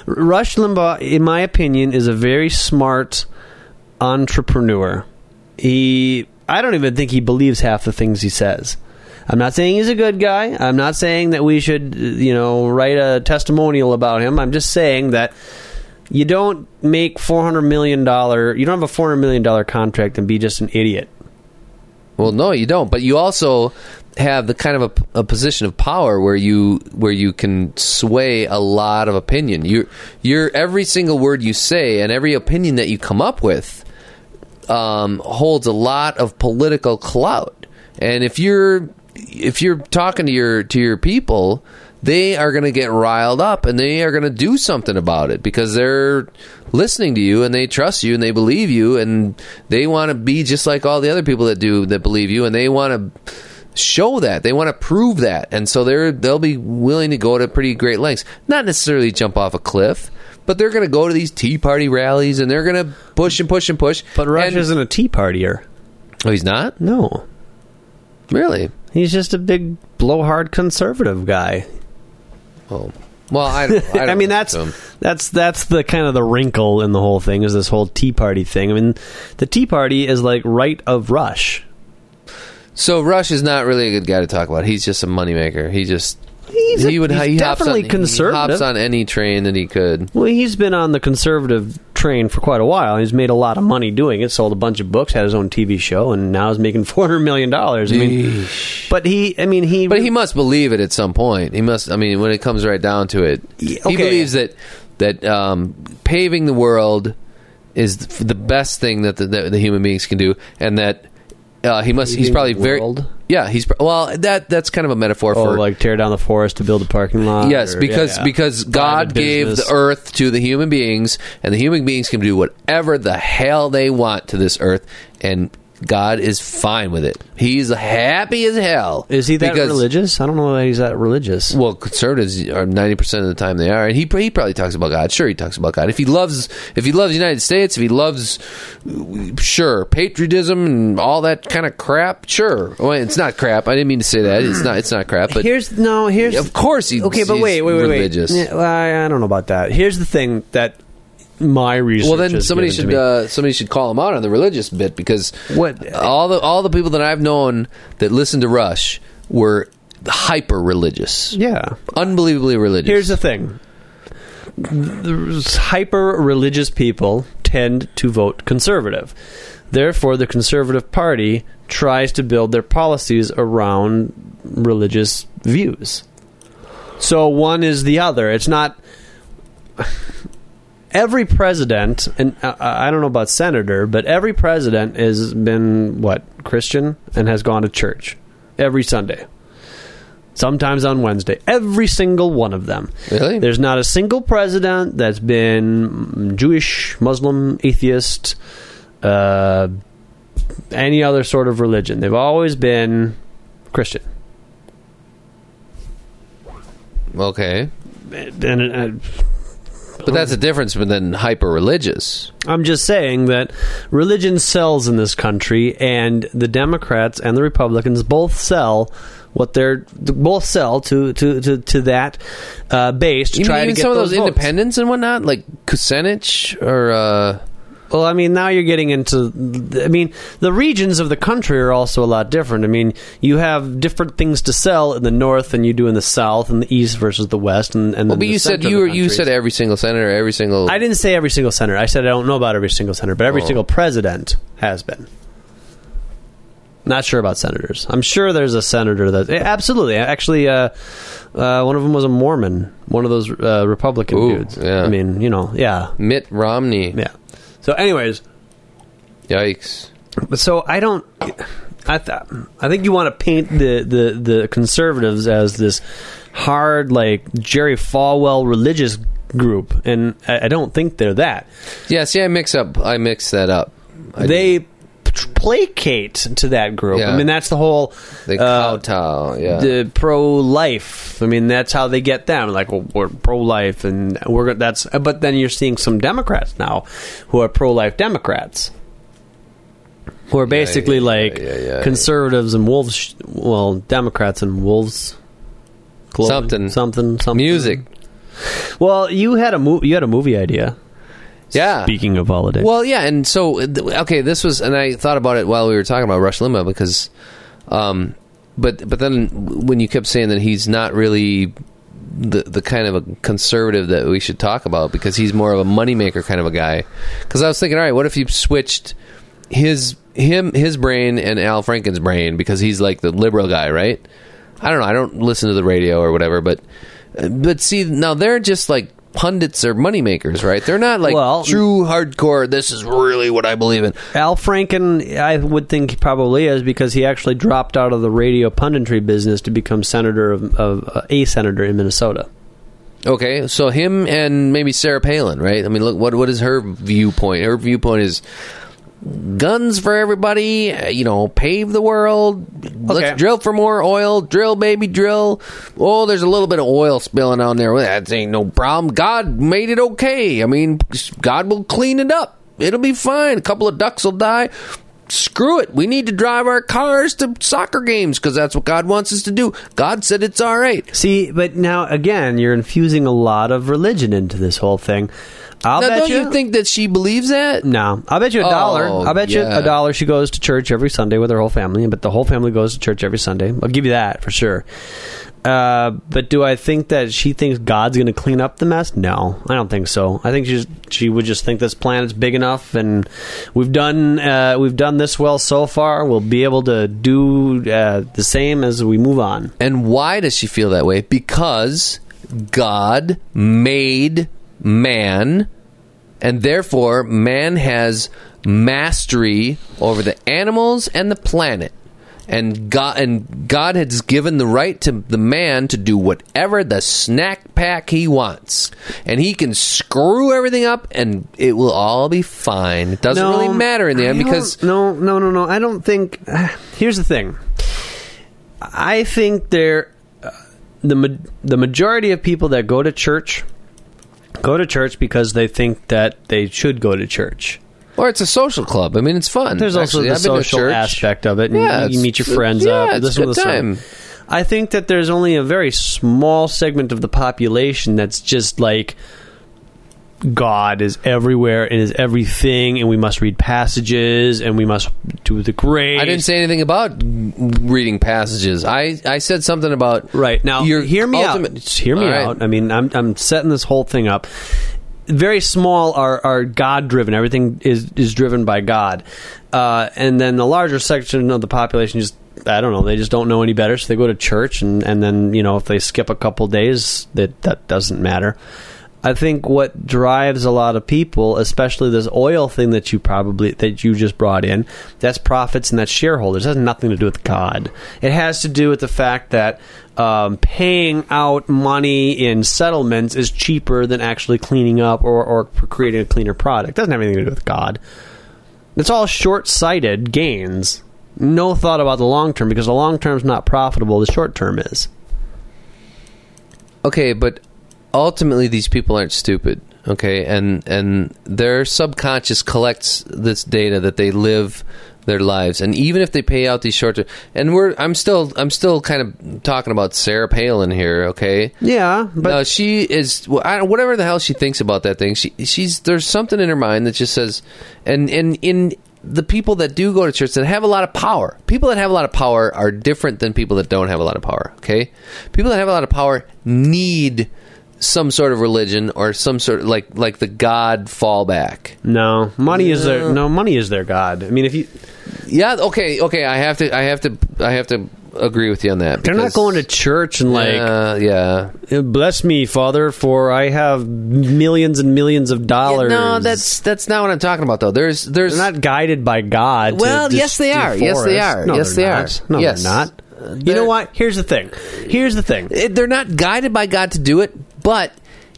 Rush Limbaugh, in my opinion, is a very smart entrepreneur. He, I don't even think he believes half the things he says. I'm not saying he's a good guy. I'm not saying that we should, you know, write a testimonial about him. I'm just saying that you don't make four hundred million dollars, you don't have a four hundred million dollars contract and be just an idiot. Well, no, you don't. But you also have the kind of a, a position of power where you where you can sway a lot of opinion. You're, you're every single word you say and every opinion that you come up with Um, holds a lot of political clout, and if you're if you're talking to your to your people, they are going to get riled up and they are going to do something about it because they're listening to you and they trust you and they believe you and they want to be just like all the other people that do that believe you and they want to show that they want to prove that, and so they're they'll be willing to go to pretty great lengths, not necessarily jump off a cliff. But they're going to go to these Tea Party rallies, and they're going to push and push and push. But Rush and, isn't a Tea Partier. Oh, he's not? No. Really? He's just a big, blowhard conservative guy. Oh. Well, I don't, I don't I mean, know that's him. that's that's the kind of the wrinkle in the whole thing, is this whole Tea Party thing. I mean, the Tea Party is like right of Rush. So Rush is not really a good guy to talk about. He's just a moneymaker. He just... He's, a, he would, he's he definitely hops on, conservative. He hops on any train that he could. Well, he's been on the conservative train for quite a while. He's made a lot of money doing it, sold a bunch of books, had his own T V show, and now he's making four hundred million dollars. I mean, but he, I mean, he... But he must believe it at some point. He must, I mean, when it comes right down to it, he okay. believes that, that um, paving the world is the best thing that the, that the human beings can do, and that... Uh, he must. He's probably very. Yeah, he's well. That that's kind of a metaphor oh, for like tear down the forest to build a parking lot. Yes, or, because yeah, yeah. because God gave the earth to the human beings, and the human beings can do whatever the hell they want to this earth, and God is fine with it. He's happy as hell. Is he that because, religious? I don't know that he's that religious. Well, conservatives are ninety percent of the time they are, and he he probably talks about God. Sure, he talks about God. If he loves, if he loves the United States, if he loves, sure, patriotism and all that kind of crap. Sure, well, it's not crap. I didn't mean to say that. It's not. It's not crap. But here's no. Here's of course he's okay. But he's wait, wait, wait, religious. wait. I, I don't know about that. Here's the thing that. My research. Well, then somebody should uh, somebody should call him out on the religious bit because what all the all the people that I've known that listened to Rush were hyper religious. Yeah, unbelievably religious. Here's the thing: hyper religious people tend to vote conservative. Therefore, the Conservative Party tries to build their policies around religious views. So one is the other. It's not. Every president, and I don't know about senator, but every president has been, what, Christian and has gone to church every Sunday. Sometimes on Wednesday. Every single one of them. Really? There's not a single president that's been Jewish, Muslim, atheist, uh, any other sort of religion. They've always been Christian. Okay. And, and, and, but that's a difference than hyper-religious. I'm just saying that religion sells in this country, and the Democrats and the Republicans both sell what they're both sell to to, to, to that uh, base to you try mean, to even get some of those, those independents and whatnot, like Kucinich or. Uh... Well, I mean, now you're getting into. I mean, the regions of the country are also a lot different. I mean, you have different things to sell in the north than you do in the south, and the east versus the west, and and. Well, but the you said you were, you said every single senator, every single. I didn't say every single senator. I said I don't know about every single senator, but every oh. single president has been. Not sure about senators. I'm sure there's a senator that... Absolutely. Actually, uh, uh, one of them was a Mormon. One of those uh, Republican Ooh, dudes. Yeah. I mean, you know, yeah. Mitt Romney. Yeah. So anyways... Yikes. So I don't... I th- I think you want to paint the, the, the conservatives as this hard, like, Jerry Falwell religious group. And I, I don't think they're that. Yeah, see, I mix up. I mix that up. I they... Do. Placate to that group. Yeah. I mean, that's the whole the kowtow, uh, yeah. The pro-life. I mean, that's how they get them. Like, well, we're pro-life, and we're that's. But then you're seeing some Democrats now who are pro-life Democrats, who are basically yeah, yeah, like yeah, yeah, yeah, conservatives yeah. and wolves. Well, Democrats and wolves. Clothing, something, something, something. Music. Well, you had a mo- you had a movie idea. Yeah. Speaking of holidays. Well, yeah, and so, okay, this was, and I thought about it while we were talking about Rush Limbaugh because, um, but but then when you kept saying that he's not really the the kind of a conservative that we should talk about because he's more of a moneymaker kind of a guy. Because I was thinking, all right, what if you switched his him his brain and Al Franken's brain because he's like the liberal guy, right? I don't know. I don't listen to the radio or whatever, but but see, now they're just like, pundits are moneymakers, right? They're not like well, true hardcore, this is really what I believe in. Al Franken, I would think he probably is because he actually dropped out of the radio punditry business to become senator of, of uh, a senator in Minnesota. Okay, so him and maybe Sarah Palin, right? I mean, look, what what is her viewpoint? Her viewpoint is guns for everybody, you know, pave the world, let's okay. drill for more oil, drill, baby, drill. Oh, there's a little bit of oil spilling on there. Well, that ain't no problem. God made it okay. I mean, God will clean it up. It'll be fine. A couple of ducks will die. Screw it. We need to drive our cars to soccer games because that's what God wants us to do. God said it's all right. See, but now, again, you're infusing a lot of religion into this whole thing. I'll now, bet don't you, you think that she believes that? No. I'll bet you a dollar. Oh, I'll bet yeah. you a dollar she goes to church every Sunday with her whole family, but the whole family goes to church every Sunday. I'll give you that for sure. Uh, but do I think that she thinks God's going to clean up the mess? No, I don't think so. I think she's, she would just think this planet's big enough, and we've done uh, we've done this well so far. We'll be able to do uh, the same as we move on. And why does she feel that way? Because God made man, and therefore man has mastery over the animals and the planet. And God, and God has given the right to the man to do whatever the snack pack he wants. And he can screw everything up, and it will all be fine. It doesn't no, really matter in the I end because... No, no, no, no. I don't think... Uh, here's the thing. I think there, uh, the ma- the majority of people that go to church go to church because they think that they should go to church. Or it's a social club. I mean, it's fun. There's also actually. the I've social aspect of it. And yeah, you meet your friends yeah, up. It's this a good time. Same. I think that there's only a very small segment of the population that's just like, God is everywhere and is everything, and we must read passages, and we must do the grace. I didn't say anything about reading passages. I, I said something about... Right. Now, your hear me ultimate, out. Just hear me right. out. I mean, I'm I'm setting this whole thing up. Very small are, are God-driven. Everything is, is driven by God. Uh, and then the larger section of the population just, I don't know, they just don't know any better, so they go to church, and, and then, you know, if they skip a couple days, that, that doesn't matter. I think what drives a lot of people, especially this oil thing that you probably that you just brought in, that's profits and that's shareholders. It has nothing to do with God. It has to do with the fact that um, paying out money in settlements is cheaper than actually cleaning up or, or creating a cleaner product. It doesn't have anything to do with God. It's all short-sighted gains. No thought about the long term, because the long term is not profitable. The short term is. Okay, but ultimately, these people aren't stupid, okay? And and their subconscious collects this data that they live their lives. And even if they pay out these short-term... And we're I'm still I'm still kind of talking about Sarah Palin here, okay? Yeah, but... No, she is... Well, I, whatever the hell she thinks about that thing, she she's there's something in her mind that just says... And and in the people that do go to church that have a lot of power, people that have a lot of power are different than people that don't have a lot of power, okay? People that have a lot of power need... some sort of religion or some sort of like like the God fallback. No, money yeah. is their no money is their God. I mean, if you, yeah, okay, okay, I have to, I have to, I have to agree with you on that. They're not going to church and like, uh, yeah, bless me, Father, for I have millions and millions of dollars. Yeah, no, that's that's not what I'm talking about though. There's there's they're not guided by God. Well, to yes, they are. yes, they are. No, yes, they not. are. No, yes, they're not. They're, you know what? Here's the thing. Here's the thing. It, they're not guided by God to do it. But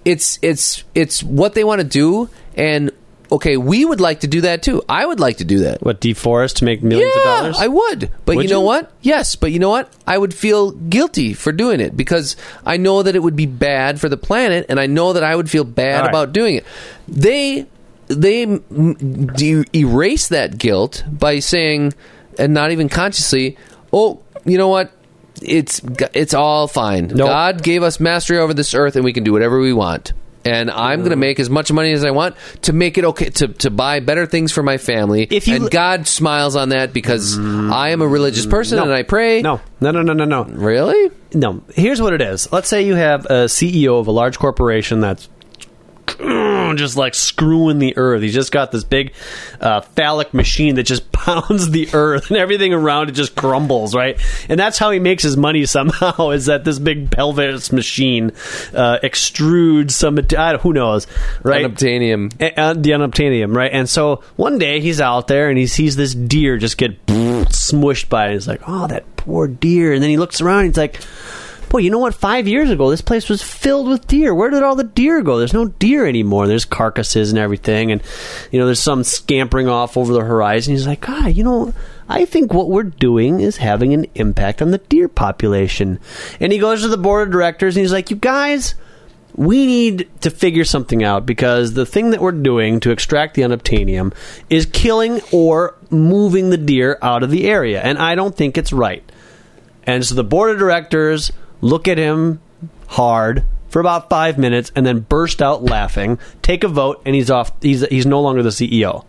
it's it's it's what they want to do, and okay, we would like to do that too. I would like to do that. What, deforest to make millions yeah, of dollars? I would. But would you know you? what? Yes, but you know what? I would feel guilty for doing it because I know that it would be bad for the planet, and I know that I would feel bad right. about doing it. They they de- erase that guilt by saying, and not even consciously, oh, you know what? It's it's all fine. Nope. God gave us mastery over this earth, and we can do whatever we want. And I'm going to make as much money as I want to make it okay to, to buy better things for my family. If you, and God smiles on that because mm, I am a religious person no, and I pray. No, no, no, no, no, no. Really? No. Here's what it is. Let's say you have a C E O of a large corporation that's just like screwing the earth. He's just got this big uh, phallic machine that just pounds the earth and everything around it just crumbles, right? And that's how he makes his money somehow, is that this big pelvis machine uh, extrudes some, uh, who knows, right? Unobtainium. Uh, the unobtainium, right? And so one day he's out there and he sees this deer just get smushed by it. He's like, oh, that poor deer. And then he looks around and he's like, boy, you know what? Five years ago, this place was filled with deer. Where did all the deer go? There's no deer anymore. There's carcasses and everything. And, you know, there's some scampering off over the horizon. He's like, ah, you know, I think what we're doing is having an impact on the deer population. And he goes to the board of directors and he's like, you guys, we need to figure something out because the thing that we're doing to extract the unobtainium is killing or moving the deer out of the area. And I don't think it's right. And so the board of directors look at him hard for about five minutes, and then burst out laughing. Take a vote, and he's off. He's he's no longer the C E O,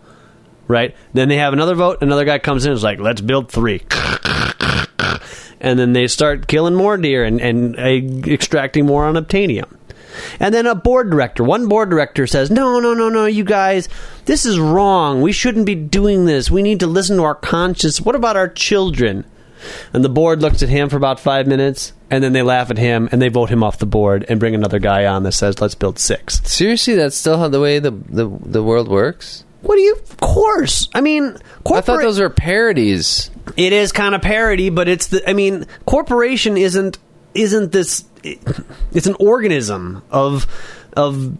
right? Then they have another vote. Another guy comes in and is like, "Let's build three." And then they start killing more deer and and uh, extracting more unobtainium. And then a board director, one board director says, "No, no, no, no, you guys, this is wrong. We shouldn't be doing this. We need to listen to our conscience. What about our children?" And the board looks at him for about five minutes, and then they laugh at him, and they vote him off the board and bring another guy on that says, let's build six. Seriously, that's still how the way the, the, the world works? What do you... Of course. I mean, corporate... I thought those were parodies. It is kind of parody, but it's the... I mean, corporation isn't isn't this... It, it's an organism of of...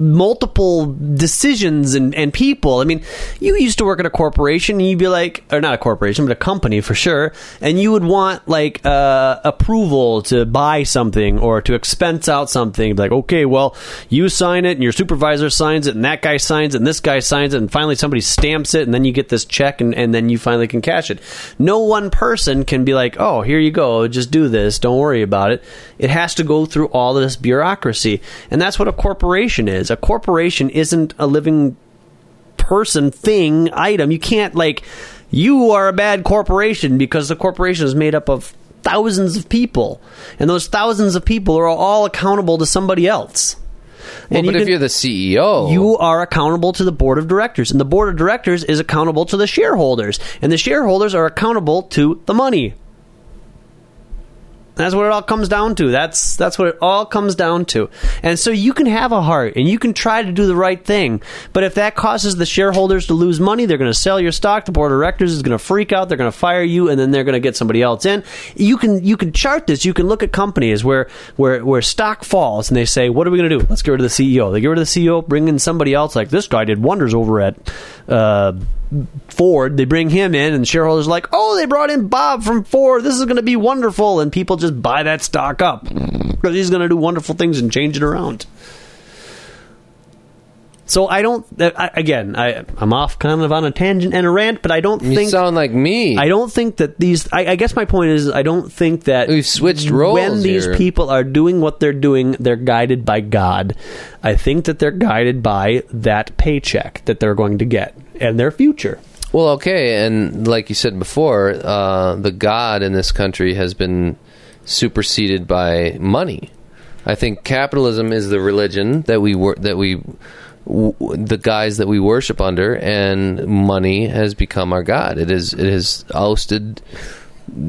multiple decisions and, and people. I mean, you used to work at a corporation and you'd be like, or not a corporation, but a company for sure. And you would want like uh, approval to buy something or to expense out something. Like, okay, well, you sign it and your supervisor signs it and that guy signs it and this guy signs it and finally somebody stamps it and then you get this check and, and then you finally can cash it. No one person can be like, oh, here you go. Just do this. Don't worry about it. It has to go through all this bureaucracy. And that's what a corporation is. A corporation isn't a living person, thing, item. You can't, like, you are a bad corporation because the corporation is made up of thousands of people. And those thousands of people are all accountable to somebody else. Well, and but you if can, you're the C E O... You are accountable to the board of directors. And the board of directors is accountable to the shareholders. And the shareholders are accountable to the money. That's what it all comes down to. That's that's what it all comes down to. And so you can have a heart, and you can try to do the right thing. But if that causes the shareholders to lose money, they're going to sell your stock. The board of directors is going to freak out. They're going to fire you, and then they're going to get somebody else in. You can you can chart this. You can look at companies where where, where stock falls, and they say, what are we going to do? Let's get rid of the C E O. They get rid of the C E O, bring in somebody else. Like, this guy did wonders over at uh, Ford. They bring him in, and shareholders are like, oh, they brought in Bob from Ford. This is going to be wonderful. And people just buy that stock up because he's going to do wonderful things and change it around. So I don't. I, again, I, I'm off kind of on a tangent and a rant, but I don't you think. You sound like me. I don't think that these. I, I guess my point is, I don't think that we've switched roles. When these here. people are doing what they're doing, they're guided by God. I think that they're guided by that paycheck that they're going to get and their future. Well, okay, and like you said before, uh, the God in this country has been superseded by money. I think capitalism is the religion that we wor- that we w- the guys that we worship under, and money has become our God. It is it has ousted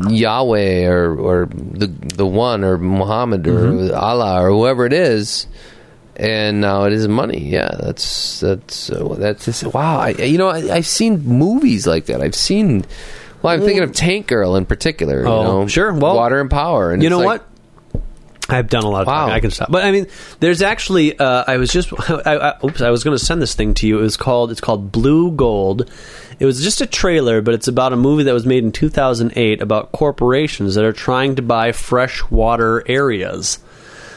Yahweh or or the the one or Muhammad or mm-hmm. Allah or whoever it is, and now it is money. Yeah, that's that's uh, that's just, wow. I, you know, I, I've seen movies like that. I've seen. Well, I'm thinking of Tank Girl in particular. Oh, you know, sure. Well, water and power. And you know like, what? I've done a lot of wow. talking. I can stop. But I mean, there's actually. Uh, I was just. I, I, oops. I was going to send this thing to you. It was called. It's called Blue Gold. It was just a trailer, but it's about a movie that was made in two thousand eight about corporations that are trying to buy freshwater areas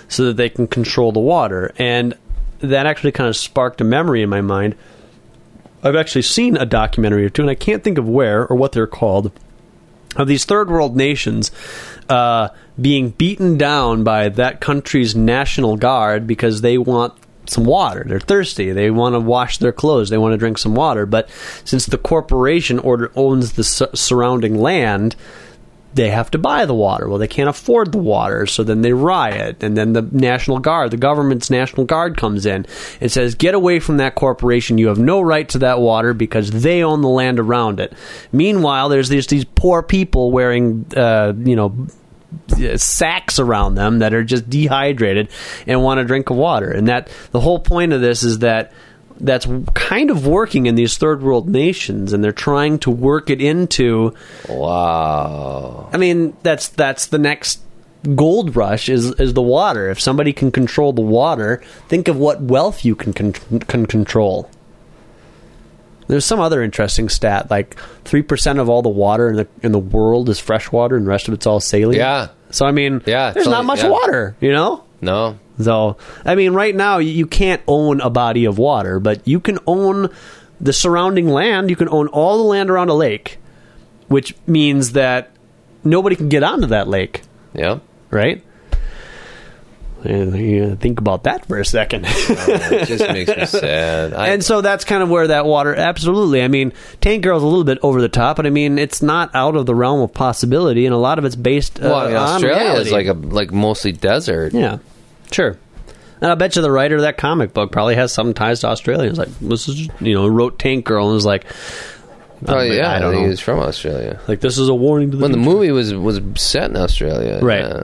so that they can control the water, and that actually kind of sparked a memory in my mind. I've actually seen a documentary or two, and I can't think of where or what they're called, of these third world nations uh, being beaten down by that country's National Guard because they want some water. They're thirsty. They want to wash their clothes. They want to drink some water. But since the corporation order owns the su- surrounding land, they have to buy the water. Well, they can't afford the water, so then they riot. And then the National Guard, the government's National Guard comes in and says, get away from that corporation. You have no right to that water because they own the land around it. Meanwhile, there's these, these poor people wearing, uh, you know, sacks around them that are just dehydrated and want a drink of water. And that the whole point of this is that that's kind of working in these third world nations, and they're trying to work it into. Wow. I mean, that's that's the next gold rush is is the water. If somebody can control the water, think of what wealth you can con- can control. There's some other interesting stat, like three percent of all the water in the in the world is fresh water, and the rest of it's all saline. Yeah. So I mean, yeah, there's not much yeah. water, you know? No. So, I mean, right now, you can't own a body of water, but you can own the surrounding land. You can own all the land around a lake, which means that nobody can get onto that lake. Yeah. Right? And think about that for a second. Oh, it just makes me sad. I, and so that's kind of where that water, absolutely. I mean, Tank Girl's a little bit over the top, but I mean, it's not out of the realm of possibility, and a lot of it's based uh, well, I mean, on Australia reality. Is like a, like mostly desert. Yeah. Sure. And I bet you the writer of that comic book probably has some ties to Australia. He's like, this is, you know, wrote Tank Girl and was like, oh, yeah, I don't know. He was from Australia. Like, this is a warning to the When future. The movie was, was set in Australia. Right. Yeah.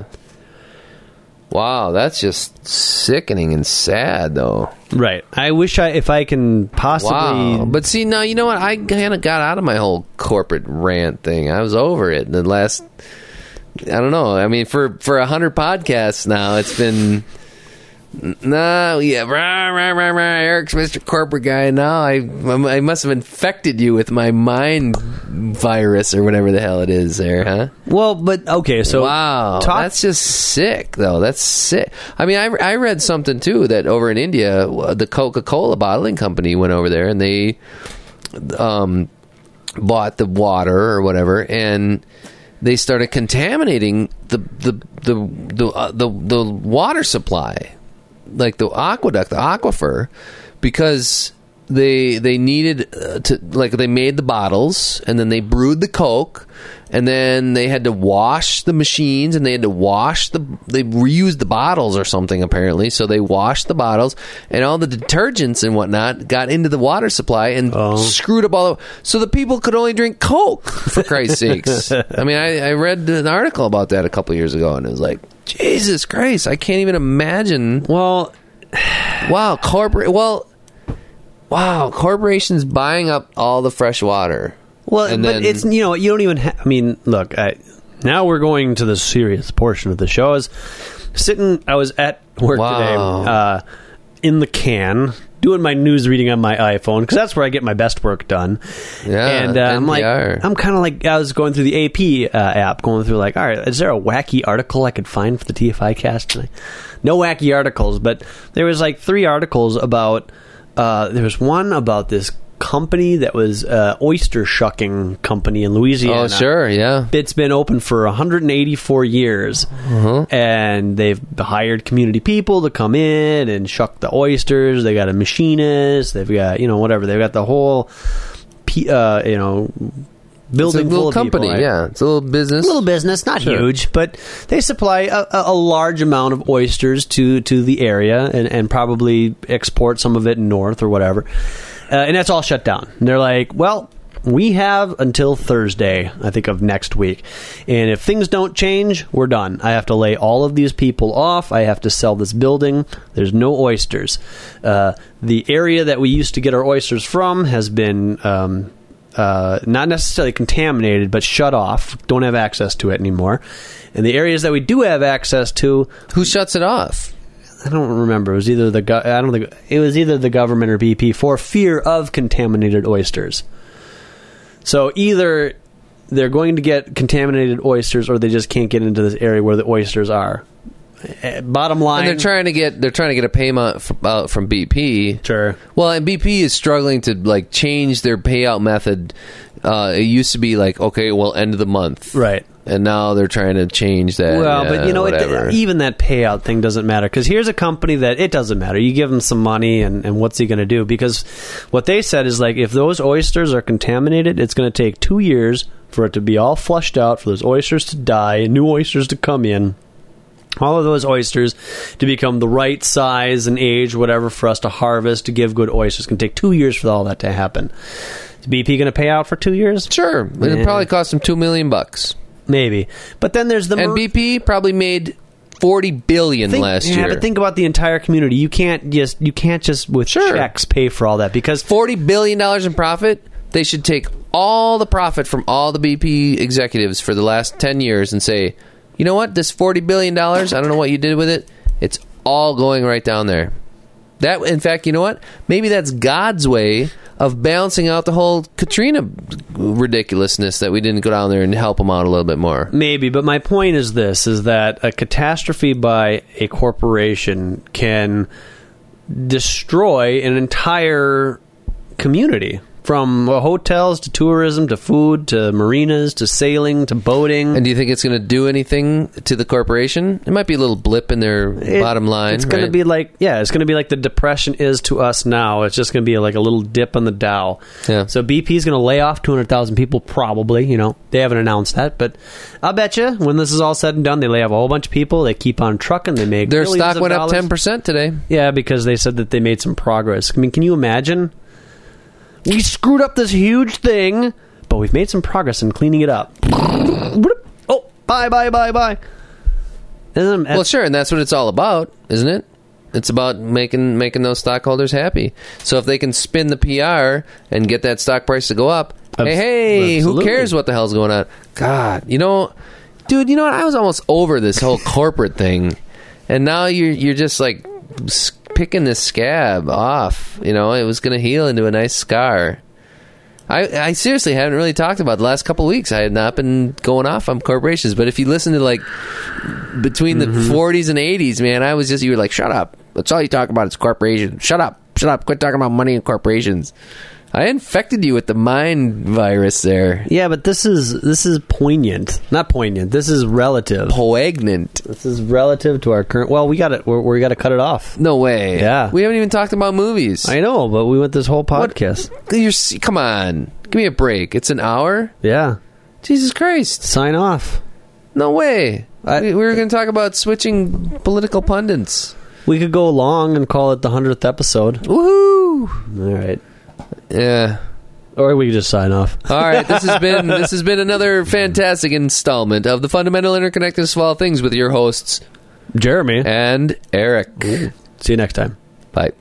Wow, that's just sickening and sad, though. Right. I wish I, if I can possibly. Wow. But see, now, you know what? I kind of got out of my whole corporate rant thing. I was over it in the last, I don't know. I mean, for, for one hundred podcasts now, it's been. No, yeah, rah, rah, rah, rah. Eric's Mister Corporate Guy. Now I, I must have infected you with my mind virus or whatever the hell it is there, huh? Well, but okay, so wow, talk- that's just sick, though. That's sick. I mean, I, I read something too that over in India, the Coca-Cola bottling company went over there and they um bought the water or whatever, and they started contaminating the the the the uh, the, the water supply. Like the aqueduct, the aquifer, because they they needed to, like, they made the bottles and then they brewed the Coke and then they had to wash the machines, and they had to wash the, they reused the bottles or something apparently, so they washed the bottles, and all the detergents and whatnot got into the water supply and oh. screwed up all the, so the people could only drink Coke, for Christ's sakes. I mean, I, I read an article about that a couple years ago, and it was like, Jesus Christ, I can't even imagine. Well, wow, corporate, well, wow, corporations buying up all the fresh water. Well, and but then, it's, you know, you don't even ha- I mean, look, I, now we're going to the serious portion of the show. I was sitting, I was at work wow. today, uh, in the can, doing my news reading on my iPhone, because that's where I get my best work done. Yeah, and uh, I'm like, I'm kind of like, I was going through the A P uh, app, going through like, all right, is there a wacky article I could find for the T F I cast tonight? No wacky articles, but there was like three articles about, uh, there was one about this company that was uh oyster shucking company in Louisiana. Oh, sure, yeah. It's been open for one hundred eighty-four years, mm-hmm. and they've hired community people to come in and shuck the oysters. They got a machinist. They've got, you know, whatever. They've got the whole, uh, you know, building it's a full of company, people, right? Yeah, it's a little business. A little business, not sure. huge, but they supply a, a large amount of oysters to to the area, and and probably export some of it north or whatever. Uh, and that's all shut down. And they're like, well, we have until Thursday, I think, of next week. And if things don't change, we're done. I have to lay all of these people off. I have to sell this building. There's no oysters. Uh, the area that we used to get our oysters from has been um, uh, not necessarily contaminated, but shut off. Don't have access to it anymore. And the areas that we do have access to... Who shuts it off? I don't remember. It was either the go- I don't think it was either the government or B P for fear of contaminated oysters. So either they're going to get contaminated oysters, or they just can't get into this area where the oysters are. Bottom line, and they're trying to get they're trying to get a payment from, uh, from B P. Sure. Well, and B P is struggling to like change their payout method. Uh, it used to be like, okay, well, end of the month, right? And now they're trying to change that. Well, yeah, but you know, it, even that payout thing doesn't matter, because here's a company that it doesn't matter. You give them some money, and, and what's he going to do? Because what they said is like, if those oysters are contaminated, it's going to take two years for it to be all flushed out, for those oysters to die, and new oysters to come in, all of those oysters to become the right size and age, whatever, for us to harvest, to give good oysters. It's going to take two years for all that to happen. Is B P going to pay out for two years? Sure. It'll yeah. probably cost them two million bucks. Maybe. But then there's the... Mor- and B P probably made forty billion dollars think, last yeah, year. Yeah, but think about the entire community. You can't just, you can't just with sure. checks, pay for all that, because... forty billion dollars in profit? They should take all the profit from all the B P executives for the last ten years and say, you know what, this forty billion dollars, I don't know what you did with it, it's all going right down there. That, in fact, you know what? Maybe that's God's way of balancing out the whole Katrina ridiculousness, that we didn't go down there and help them out a little bit more. Maybe, but my point is this, is that a catastrophe by a corporation can destroy an entire community, from hotels to tourism to food to marinas to sailing to boating. And do you think it's going to do anything to the corporation? It might be a little blip in their it, bottom line. It's going right? to be like, yeah, it's going to be like the Depression is to us now. It's just going to be like a little dip on the Dow. Yeah. So B P is going to lay off two hundred thousand people probably. You know, they haven't announced that, but I'll bet you when this is all said and done, they lay off a whole bunch of people. They keep on trucking. They make their stock went up ten percent today. Yeah, because they said that they made some progress. I mean, can you imagine? We screwed up this huge thing, but we've made some progress in cleaning it up. Oh, bye, bye, bye, bye. Well, sure, and that's what it's all about, isn't it? It's about making making those stockholders happy. So if they can spin the P R and get that stock price to go up, Abs- hey, hey, absolutely. Who cares what the hell's going on? God, you know, dude, you know what? I was almost over this whole corporate thing, and now you're you're just like... picking this scab off. You know, it was going to heal into a nice scar. I, I seriously haven't really talked about the last couple of weeks. I had not been going off on corporations, but if you listen to like between the mm-hmm. forties and eighties, man, I was just, you were like, shut up. That's all you talk about is corporations. Shut up. Shut up. Quit talking about money and corporations. I infected you with the mind virus there. Yeah, but this is this is poignant. Not poignant. This is relative. Poignant. This is relative to our current... Well, we got we got to cut it off. No way. Yeah. We haven't even talked about movies. I know, but we went this whole podcast. You're, come on. Give me a break. It's an hour? Yeah. Jesus Christ. Sign off. No way. I, we were going to talk about switching political pundits. We could go long and call it the hundredth episode. Woohoo! All right. Yeah. Or we could just sign off. All right. This has been this has been another fantastic installment of the fundamental interconnectedness of all things with your hosts, Jeremy and Eric. Ooh. See you next time. Bye.